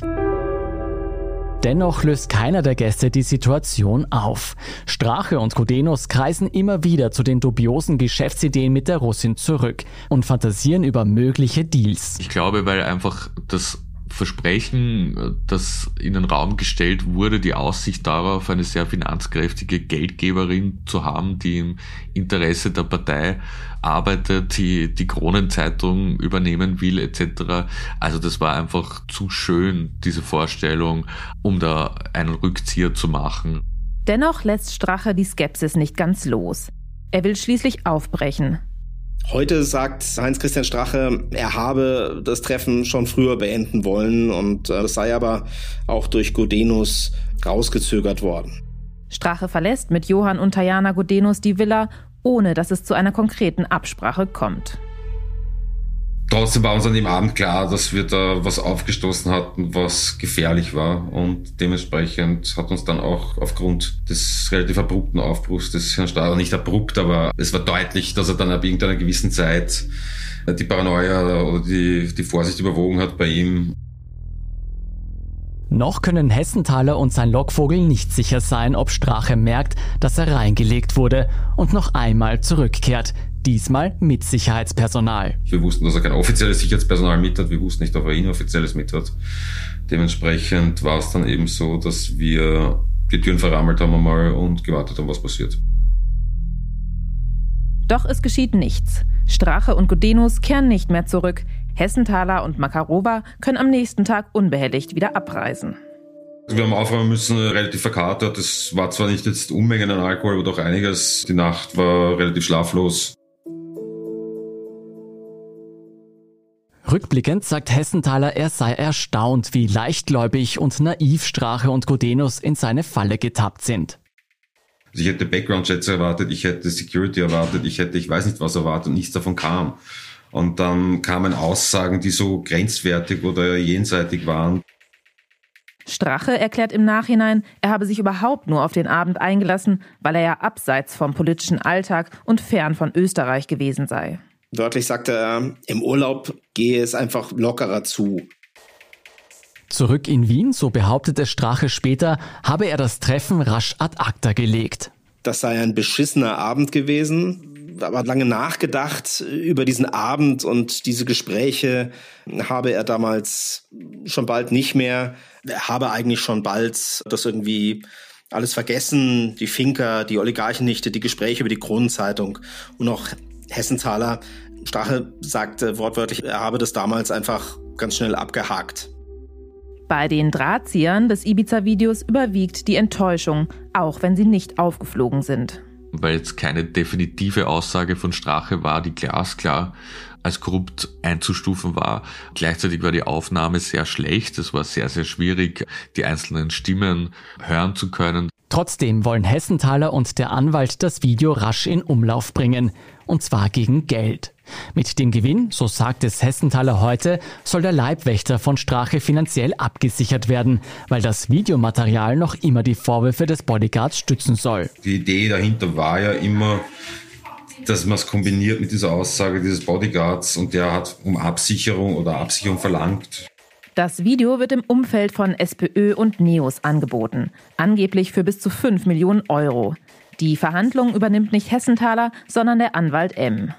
Dennoch löst keiner der Gäste die Situation auf. Strache und Gudenus kreisen immer wieder zu den dubiosen Geschäftsideen mit der Russin zurück und fantasieren über mögliche Deals. Ich glaube, weil einfach das Versprechen, das in den Raum gestellt wurde, die Aussicht darauf, eine sehr finanzkräftige Geldgeberin zu haben, die im Interesse der Partei arbeitet, die die Kronenzeitung übernehmen will et cetera. Also das war einfach zu schön, diese Vorstellung, um da einen Rückzieher zu machen. Dennoch lässt Strache die Skepsis nicht ganz los. Er will schließlich aufbrechen. Heute sagt Heinz-Christian Strache, er habe das Treffen schon früher beenden wollen und das sei aber auch durch Gudenus rausgezögert worden. Strache verlässt mit Johann und Tajana Gudenus die Villa, ohne dass es zu einer konkreten Absprache kommt. Trotzdem war uns an dem Abend klar, dass wir da was aufgestoßen hatten, was gefährlich war. Und dementsprechend hat uns dann auch aufgrund des relativ abrupten Aufbruchs des Herrn Strache, nicht abrupt, aber es war deutlich, dass er dann ab irgendeiner gewissen Zeit die Paranoia oder die, die Vorsicht überwogen hat bei ihm. Noch können Hessenthaler und sein Lockvogel nicht sicher sein, ob Strache merkt, dass er reingelegt wurde und noch einmal zurückkehrt. Diesmal mit Sicherheitspersonal. Wir wussten, dass er kein offizielles Sicherheitspersonal mit hat. Wir wussten nicht, ob er inoffizielles mit hat. Dementsprechend war es dann eben so, dass wir die Türen verrammelt haben einmal und gewartet haben, was passiert. Doch es geschieht nichts. Strache und Gudenus kehren nicht mehr zurück. Hessenthaler und Makarova können am nächsten Tag unbehelligt wieder abreisen. Wir haben aufräumen müssen, relativ verkatert. Es war zwar nicht jetzt Unmengen an Alkohol, aber doch einiges. Die Nacht war relativ schlaflos. Rückblickend sagt Hessenthaler, er sei erstaunt, wie leichtgläubig und naiv Strache und Gudenus in seine Falle getappt sind. Also ich hätte Background-Checks erwartet, ich hätte Security erwartet, ich hätte ich weiß nicht was erwartet und nichts davon kam. Und dann kamen Aussagen, die so grenzwertig oder jenseitig waren. Strache erklärt im Nachhinein, er habe sich überhaupt nur auf den Abend eingelassen, weil er ja abseits vom politischen Alltag und fern von Österreich gewesen sei. Wörtlich sagte er, im Urlaub gehe es einfach lockerer zu. Zurück in Wien, so behauptete Strache später, habe er das Treffen rasch ad acta gelegt. Das sei ein beschissener Abend gewesen, aber lange nachgedacht über diesen Abend und diese Gespräche habe er damals schon bald nicht mehr, habe eigentlich schon bald das irgendwie alles vergessen, die Finker, die Oligarchennichte, die Gespräche über die Kronenzeitung und auch Hessenthaler. Strache sagte wortwörtlich, er habe das damals einfach ganz schnell abgehakt. Bei den Drahtziehern des Ibiza-Videos überwiegt die Enttäuschung, auch wenn sie nicht aufgeflogen sind. Weil jetzt keine definitive Aussage von Strache war, die glasklar als korrupt einzustufen war. Gleichzeitig war die Aufnahme sehr schlecht. Es war sehr, sehr schwierig, die einzelnen Stimmen hören zu können. Trotzdem wollen Hessenthaler und der Anwalt das Video rasch in Umlauf bringen. Und zwar gegen Geld. Mit dem Gewinn, so sagt es Hessenthaler heute, soll der Leibwächter von Strache finanziell abgesichert werden, weil das Videomaterial noch immer die Vorwürfe des Bodyguards stützen soll. Die Idee dahinter war ja immer, dass man es kombiniert mit dieser Aussage dieses Bodyguards und der hat um Absicherung oder Absicherung verlangt. Das Video wird im Umfeld von SPÖ und NEOS angeboten, angeblich für bis zu fünf Millionen Euro. Die Verhandlung übernimmt nicht Hessenthaler, sondern der Anwalt M.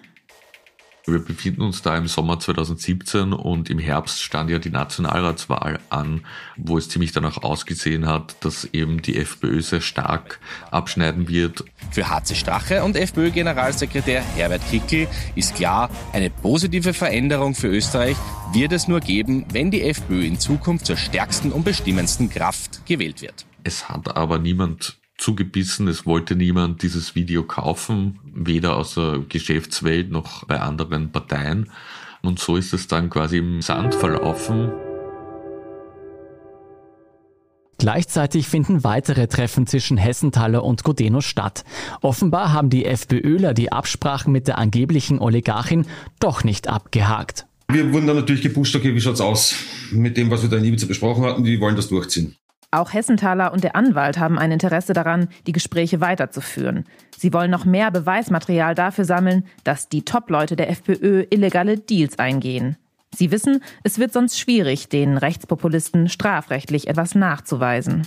Wir befinden uns da im Sommer zwanzig siebzehn und im Herbst stand ja die Nationalratswahl an, wo es ziemlich danach ausgesehen hat, dass eben die FPÖ sehr stark abschneiden wird. Für H C Strache und FPÖ-Generalsekretär Herbert Kickl ist klar, eine positive Veränderung für Österreich wird es nur geben, wenn die FPÖ in Zukunft zur stärksten und bestimmendsten Kraft gewählt wird. Es hat aber niemand zugebissen, es wollte niemand dieses Video kaufen, weder aus der Geschäftswelt noch bei anderen Parteien. Und so ist es dann quasi im Sand verlaufen. Gleichzeitig finden weitere Treffen zwischen Hessenthaler und Gudenus statt. Offenbar haben die FPÖler die Absprachen mit der angeblichen Oligarchin doch nicht abgehakt. Wir wurden dann natürlich gepusht, okay, wie schaut's aus mit dem, was wir da in Ibiza besprochen hatten, wir wollen das durchziehen. Auch Hessenthaler und der Anwalt haben ein Interesse daran, die Gespräche weiterzuführen. Sie wollen noch mehr Beweismaterial dafür sammeln, dass die Top-Leute der FPÖ illegale Deals eingehen. Sie wissen, es wird sonst schwierig, den Rechtspopulisten strafrechtlich etwas nachzuweisen.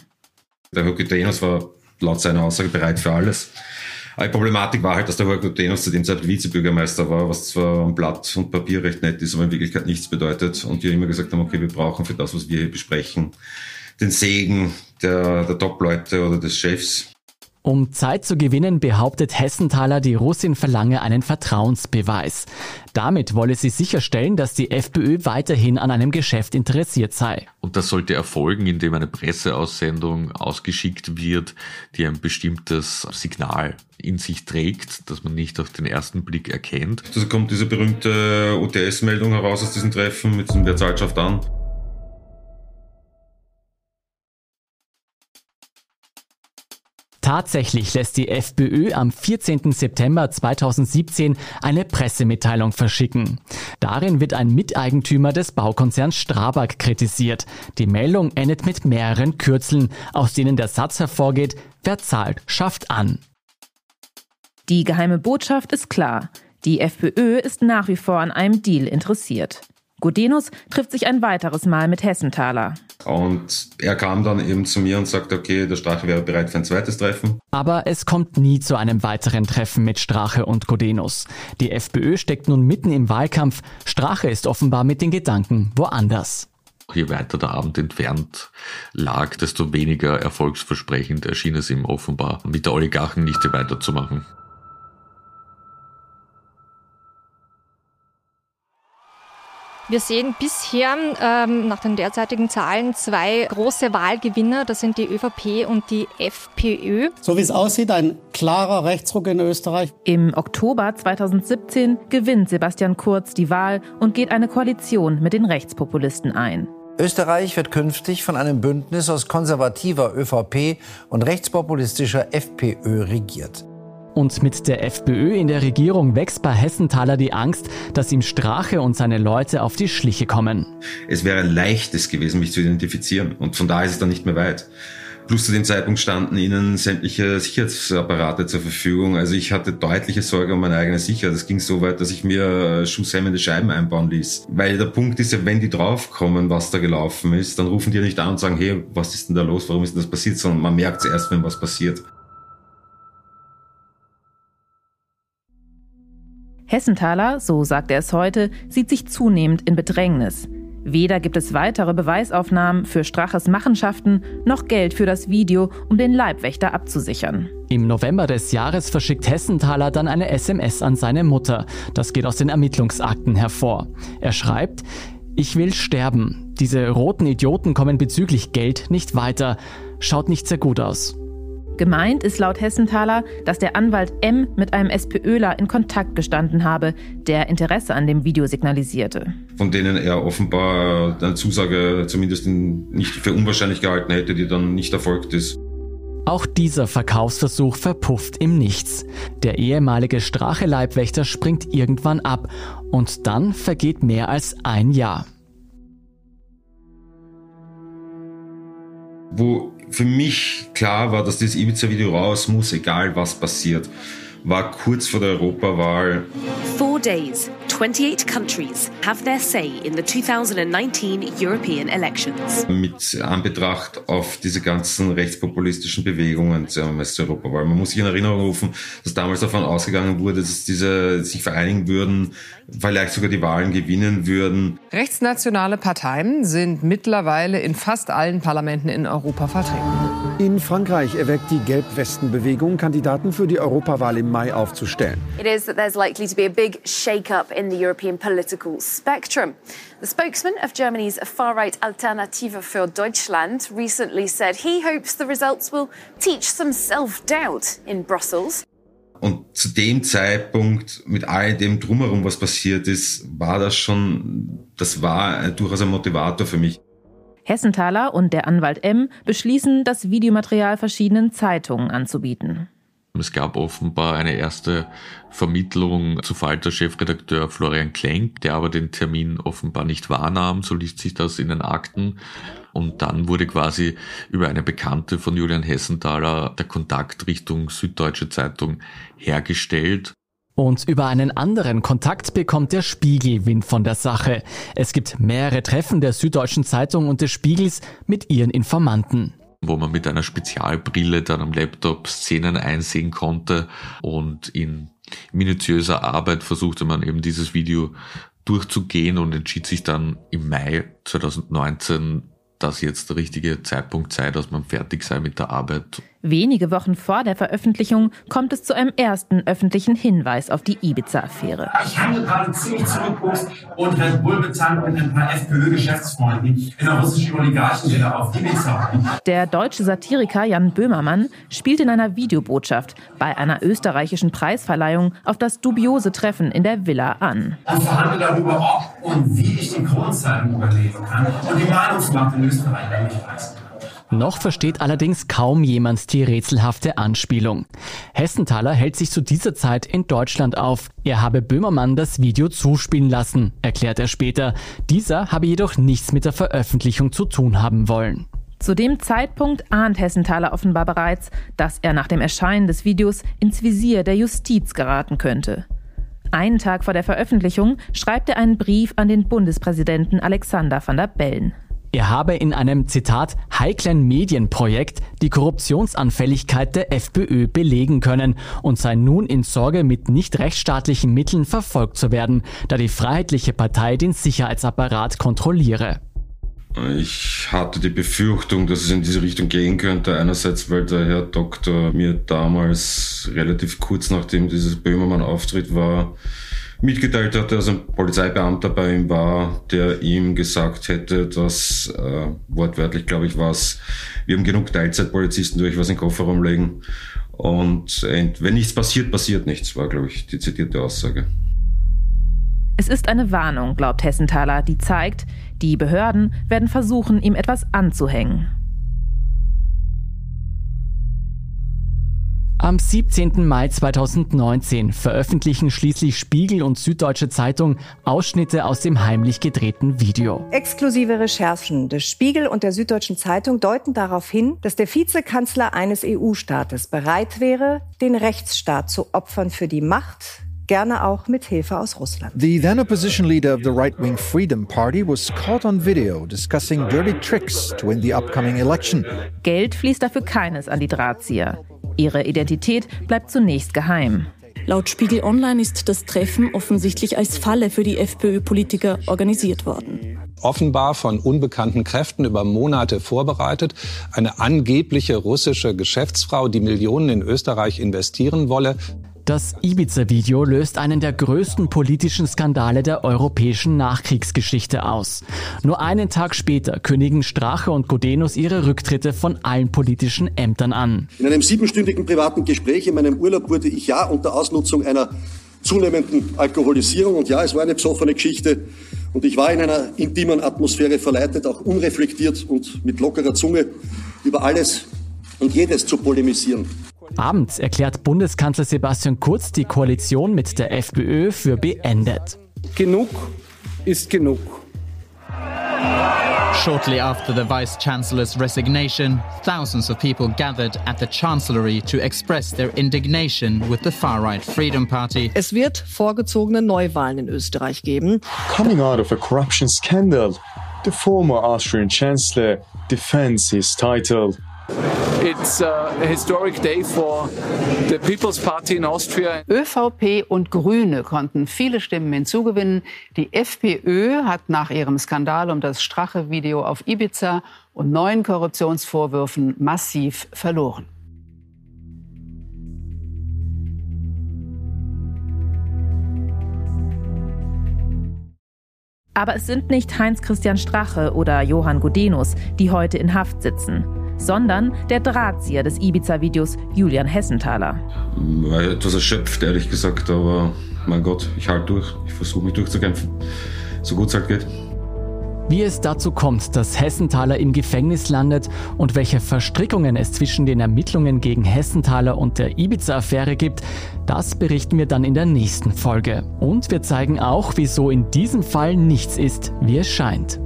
Der Herr Gudenus war laut seiner Aussage bereit für alles. Aber die Problematik war halt, dass der Herr Gudenus zu dem Zeitpunkt Vizebürgermeister war, was zwar am Blatt und Papier recht nett ist, aber in Wirklichkeit nichts bedeutet. Und wir immer gesagt haben, okay, wir brauchen für das, was wir hier besprechen, den Segen der, der Top-Leute oder des Chefs. Um Zeit zu gewinnen, behauptet Hessenthaler, die Russin verlange einen Vertrauensbeweis. Damit wolle sie sicherstellen, dass die FPÖ weiterhin an einem Geschäft interessiert sei. Und das sollte erfolgen, indem eine Presseaussendung ausgeschickt wird, die ein bestimmtes Signal in sich trägt, das man nicht auf den ersten Blick erkennt. Da kommt diese berühmte O T S-Meldung heraus aus diesem Treffen mit diesem Wer zahlt, schafft an. Tatsächlich lässt die FPÖ am vierzehnten September zweitausendsiebzehn eine Pressemitteilung verschicken. Darin wird ein Miteigentümer des Baukonzerns Strabag kritisiert. Die Meldung endet mit mehreren Kürzeln, aus denen der Satz hervorgeht: Wer zahlt, schafft an. Die geheime Botschaft ist klar. Die FPÖ ist nach wie vor an einem Deal interessiert. Gudenus trifft sich ein weiteres Mal mit Hessenthaler. Und er kam dann eben zu mir und sagte, okay, der Strache wäre bereit für ein zweites Treffen. Aber es kommt nie zu einem weiteren Treffen mit Strache und Gudenus. Die FPÖ steckt nun mitten im Wahlkampf. Strache ist offenbar mit den Gedanken woanders. Je weiter der Abend entfernt lag, desto weniger erfolgsversprechend erschien es ihm offenbar, mit der Oligarchennichte weiterzumachen. Wir sehen bisher ähm, nach den derzeitigen Zahlen zwei große Wahlgewinner. Das sind die ÖVP und die FPÖ. So wie es aussieht, ein klarer Rechtsruck in Österreich. Im Oktober zweitausendsiebzehn gewinnt Sebastian Kurz die Wahl und geht eine Koalition mit den Rechtspopulisten ein. Österreich wird künftig von einem Bündnis aus konservativer ÖVP und rechtspopulistischer FPÖ regiert. Und mit der FPÖ in der Regierung wächst bei Hessenthaler die Angst, dass ihm Strache und seine Leute auf die Schliche kommen. Es wäre leichtes gewesen, mich zu identifizieren, und von daher ist es dann nicht mehr weit. Plus zu dem Zeitpunkt standen ihnen sämtliche Sicherheitsapparate zur Verfügung. Also ich hatte deutliche Sorge um meine eigene Sicherheit. Es ging so weit, dass ich mir schusshemmende Scheiben einbauen ließ. Weil der Punkt ist ja, wenn die draufkommen, was da gelaufen ist, dann rufen die ja nicht an und sagen, hey, was ist denn da los, warum ist denn das passiert? Sondern man merkt es erst, wenn was passiert. Hessenthaler, so sagt er es heute, sieht sich zunehmend in Bedrängnis. Weder gibt es weitere Beweisaufnahmen für Straches Machenschaften, noch Geld für das Video, um den Leibwächter abzusichern. Im November des Jahres verschickt Hessenthaler dann eine S M S an seine Mutter. Das geht aus den Ermittlungsakten hervor. Er schreibt: Ich will sterben. Diese roten Idioten kommen bezüglich Geld nicht weiter. Schaut nicht sehr gut aus. Gemeint ist laut Hessenthaler, dass der Anwalt M. mit einem SPÖler in Kontakt gestanden habe, der Interesse an dem Video signalisierte. Von denen er offenbar eine Zusage zumindest nicht für unwahrscheinlich gehalten hätte, die dann nicht erfolgt ist. Auch dieser Verkaufsversuch verpufft im Nichts. Der ehemalige Strache-Leibwächter springt irgendwann ab. Und dann vergeht mehr als ein Jahr. Wo für mich klar war, dass dieses Ibiza-Video raus muss, egal was passiert, war kurz vor der Europawahl. Four days, twenty-eight countries have their say in the twenty nineteen European elections. Mit Anbetracht auf diese ganzen rechtspopulistischen Bewegungen zur Europawahl. Man muss sich in Erinnerung rufen, dass damals davon ausgegangen wurde, dass diese sich vereinigen würden, vielleicht sogar die Wahlen gewinnen würden. Rechtsnationale Parteien sind mittlerweile in fast allen Parlamenten in Europa vertreten. In Frankreich erweckt die Gelbwesten-Bewegung, Kandidaten für die Europawahl im Mai aufzustellen. It is that there's likely to be a big shake-up in the European political spectrum. The spokesman of Germany's far-right Alternative für Deutschland recently said he hopes the results will teach some self-doubt in Brussels. Und zu dem Zeitpunkt, mit all dem Drumherum, was passiert ist, war das schon, das war durchaus ein Motivator für mich. Hessenthaler und der Anwalt M. beschließen, das Videomaterial verschiedenen Zeitungen anzubieten. Es gab offenbar eine erste Vermittlung zu Falter-Chefredakteur Florian Klenk, der aber den Termin offenbar nicht wahrnahm, so liest sich das in den Akten. Und dann wurde quasi über eine Bekannte von Julian Hessenthaler der Kontakt Richtung Süddeutsche Zeitung hergestellt. Und über einen anderen Kontakt bekommt der Spiegel Wind von der Sache. Es gibt mehrere Treffen der Süddeutschen Zeitung und des Spiegels mit ihren Informanten, wo man mit einer Spezialbrille dann am Laptop Szenen einsehen konnte, und in minutiöser Arbeit versuchte man eben dieses Video durchzugehen und entschied sich dann im Mai zweitausendneunzehn, dass jetzt der richtige Zeitpunkt sei, dass man fertig sei mit der Arbeit. Wenige Wochen vor der Veröffentlichung kommt es zu einem ersten öffentlichen Hinweis auf die Ibiza-Affäre. Ich handle gerade ziemlich zurückgeguckt und Red Bull bezahlt mit ein paar FPÖ-Geschäftsfreunden in der russischen Oligarchenvilla auf Ibiza. Der deutsche Satiriker Jan Böhmermann spielt in einer Videobotschaft bei einer österreichischen Preisverleihung auf das dubiose Treffen in der Villa an. Und verhandle darüber, ob und wie ich die Kronenzeitung überleben kann und die Meinungsmacht in Österreich damit leisten kann. Noch versteht allerdings kaum jemand die rätselhafte Anspielung. Hessenthaler hält sich zu dieser Zeit in Deutschland auf. Er habe Böhmermann das Video zuspielen lassen, erklärt er später. Dieser habe jedoch nichts mit der Veröffentlichung zu tun haben wollen. Zu dem Zeitpunkt ahnt Hessenthaler offenbar bereits, dass er nach dem Erscheinen des Videos ins Visier der Justiz geraten könnte. Einen Tag vor der Veröffentlichung schreibt er einen Brief an den Bundespräsidenten Alexander van der Bellen. Er habe in einem, Zitat, heiklen Medienprojekt die Korruptionsanfälligkeit der FPÖ belegen können und sei nun in Sorge, mit nicht rechtsstaatlichen Mitteln verfolgt zu werden, da die Freiheitliche Partei den Sicherheitsapparat kontrolliere. Ich hatte die Befürchtung, dass es in diese Richtung gehen könnte. Einerseits, weil der Herr Doktor mir damals relativ kurz nachdem dieses Böhmermann-Auftritt war, mitgeteilt hatte, dass ein Polizeibeamter bei ihm war, der ihm gesagt hätte, dass, äh, wortwörtlich glaube ich war es, wir haben genug Teilzeitpolizisten, durch was in den Kofferraum legen. Und wenn nichts passiert, passiert nichts, war glaube ich die zitierte Aussage. Es ist eine Warnung, glaubt Hessenthaler, die zeigt, die Behörden werden versuchen, ihm etwas anzuhängen. Am siebzehnten Mai zweitausendneunzehn veröffentlichen schließlich Spiegel und Süddeutsche Zeitung Ausschnitte aus dem heimlich gedrehten Video. Exklusive Recherchen des Spiegel und der Süddeutschen Zeitung deuten darauf hin, dass der Vizekanzler eines E U-Staates bereit wäre, den Rechtsstaat zu opfern für die Macht, gerne auch mit Hilfe aus Russland. The then opposition leader of the right-wing Freedom Party was caught on video discussing dirty tricks to win the upcoming election. Geld fließt dafür keines an die Drahtzieher. Ihre Identität bleibt zunächst geheim. Laut Spiegel Online ist das Treffen offensichtlich als Falle für die FPÖ-Politiker organisiert worden. Offenbar von unbekannten Kräften über Monate vorbereitet. Eine angebliche russische Geschäftsfrau, die Millionen in Österreich investieren wolle. Das Ibiza-Video löst einen der größten politischen Skandale der europäischen Nachkriegsgeschichte aus. Nur einen Tag später kündigen Strache und Gudenus ihre Rücktritte von allen politischen Ämtern an. In einem siebenstündigen privaten Gespräch in meinem Urlaub wurde ich ja unter Ausnutzung einer zunehmenden Alkoholisierung und ja, es war eine besoffene Geschichte und ich war in einer intimen Atmosphäre verleitet, auch unreflektiert und mit lockerer Zunge über alles und jedes zu polemisieren. Abends erklärt Bundeskanzler Sebastian Kurz die Koalition mit der FPÖ für beendet. Genug ist genug. Shortly after the Vice Chancellor's resignation, thousands of people gathered at the Chancellery to express their indignation with the far-right Freedom Party. Es wird vorgezogene Neuwahlen in Österreich geben. Coming out of a corruption scandal, the former Austrian Chancellor defends his title. It's a historic day for the People's Party in Austria. ÖVP und Grüne konnten viele Stimmen hinzugewinnen. Die FPÖ hat nach ihrem Skandal um das Strache-Video auf Ibiza und neuen Korruptionsvorwürfen massiv verloren. Aber es sind nicht Heinz-Christian Strache oder Johann Gudenus, die heute in Haft sitzen, sondern der Drahtzieher des Ibiza-Videos, Julian Hessenthaler. Etwas erschöpft, ehrlich gesagt, aber mein Gott, ich halte durch. Ich versuche mich durchzukämpfen, so gut es halt geht. Wie es dazu kommt, dass Hessenthaler im Gefängnis landet und welche Verstrickungen es zwischen den Ermittlungen gegen Hessenthaler und der Ibiza-Affäre gibt, das berichten wir dann in der nächsten Folge. Und wir zeigen auch, wieso in diesem Fall nichts ist, wie es scheint.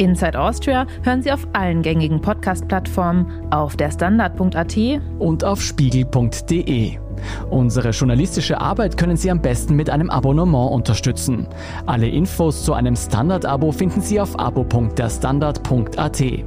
Inside Austria hören Sie auf allen gängigen Podcast-Plattformen, auf derstandard punkt a t und auf spiegel punkt de. Unsere journalistische Arbeit können Sie am besten mit einem Abonnement unterstützen. Alle Infos zu einem Standard-Abo finden Sie auf abo punkt derstandard punkt a t.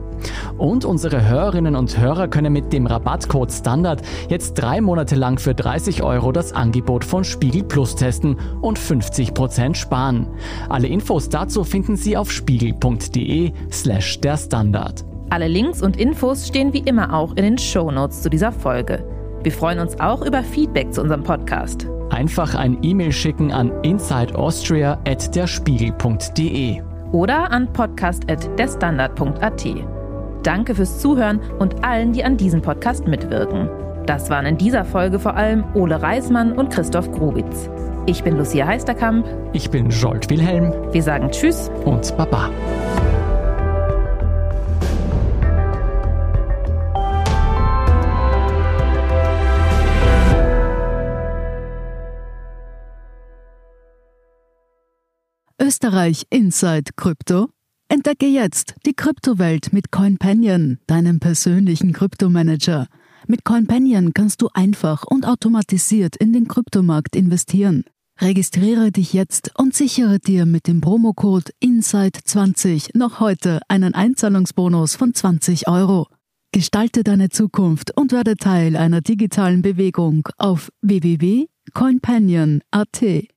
Und unsere Hörerinnen und Hörer können mit dem Rabattcode STANDARD jetzt drei Monate lang für dreißig Euro das Angebot von Spiegel Plus testen und fünfzig Prozent sparen. Alle Infos dazu finden Sie auf spiegel punkt de slash der Standard. Alle Links und Infos stehen wie immer auch in den Shownotes zu dieser Folge. Wir freuen uns auch über Feedback zu unserem Podcast. Einfach ein E-Mail schicken an insideaustria at derspiegel punkt de oder an podcast at derstandard punkt a t. Danke fürs Zuhören und allen, die an diesem Podcast mitwirken. Das waren in dieser Folge vor allem Ole Reismann und Christoph Grubitz. Ich bin Lucia Heisterkamp. Ich bin Scholz Wilhelm. Wir sagen Tschüss und Baba. Österreich Inside Krypto? Entdecke jetzt die Kryptowelt mit CoinPanion, deinem persönlichen Kryptomanager. Mit CoinPanion kannst du einfach und automatisiert in den Kryptomarkt investieren. Registriere dich jetzt und sichere dir mit dem Promocode Inside zwanzig noch heute einen Einzahlungsbonus von zwanzig Euro. Gestalte deine Zukunft und werde Teil einer digitalen Bewegung auf w w w Punkt coinpanion Punkt a t.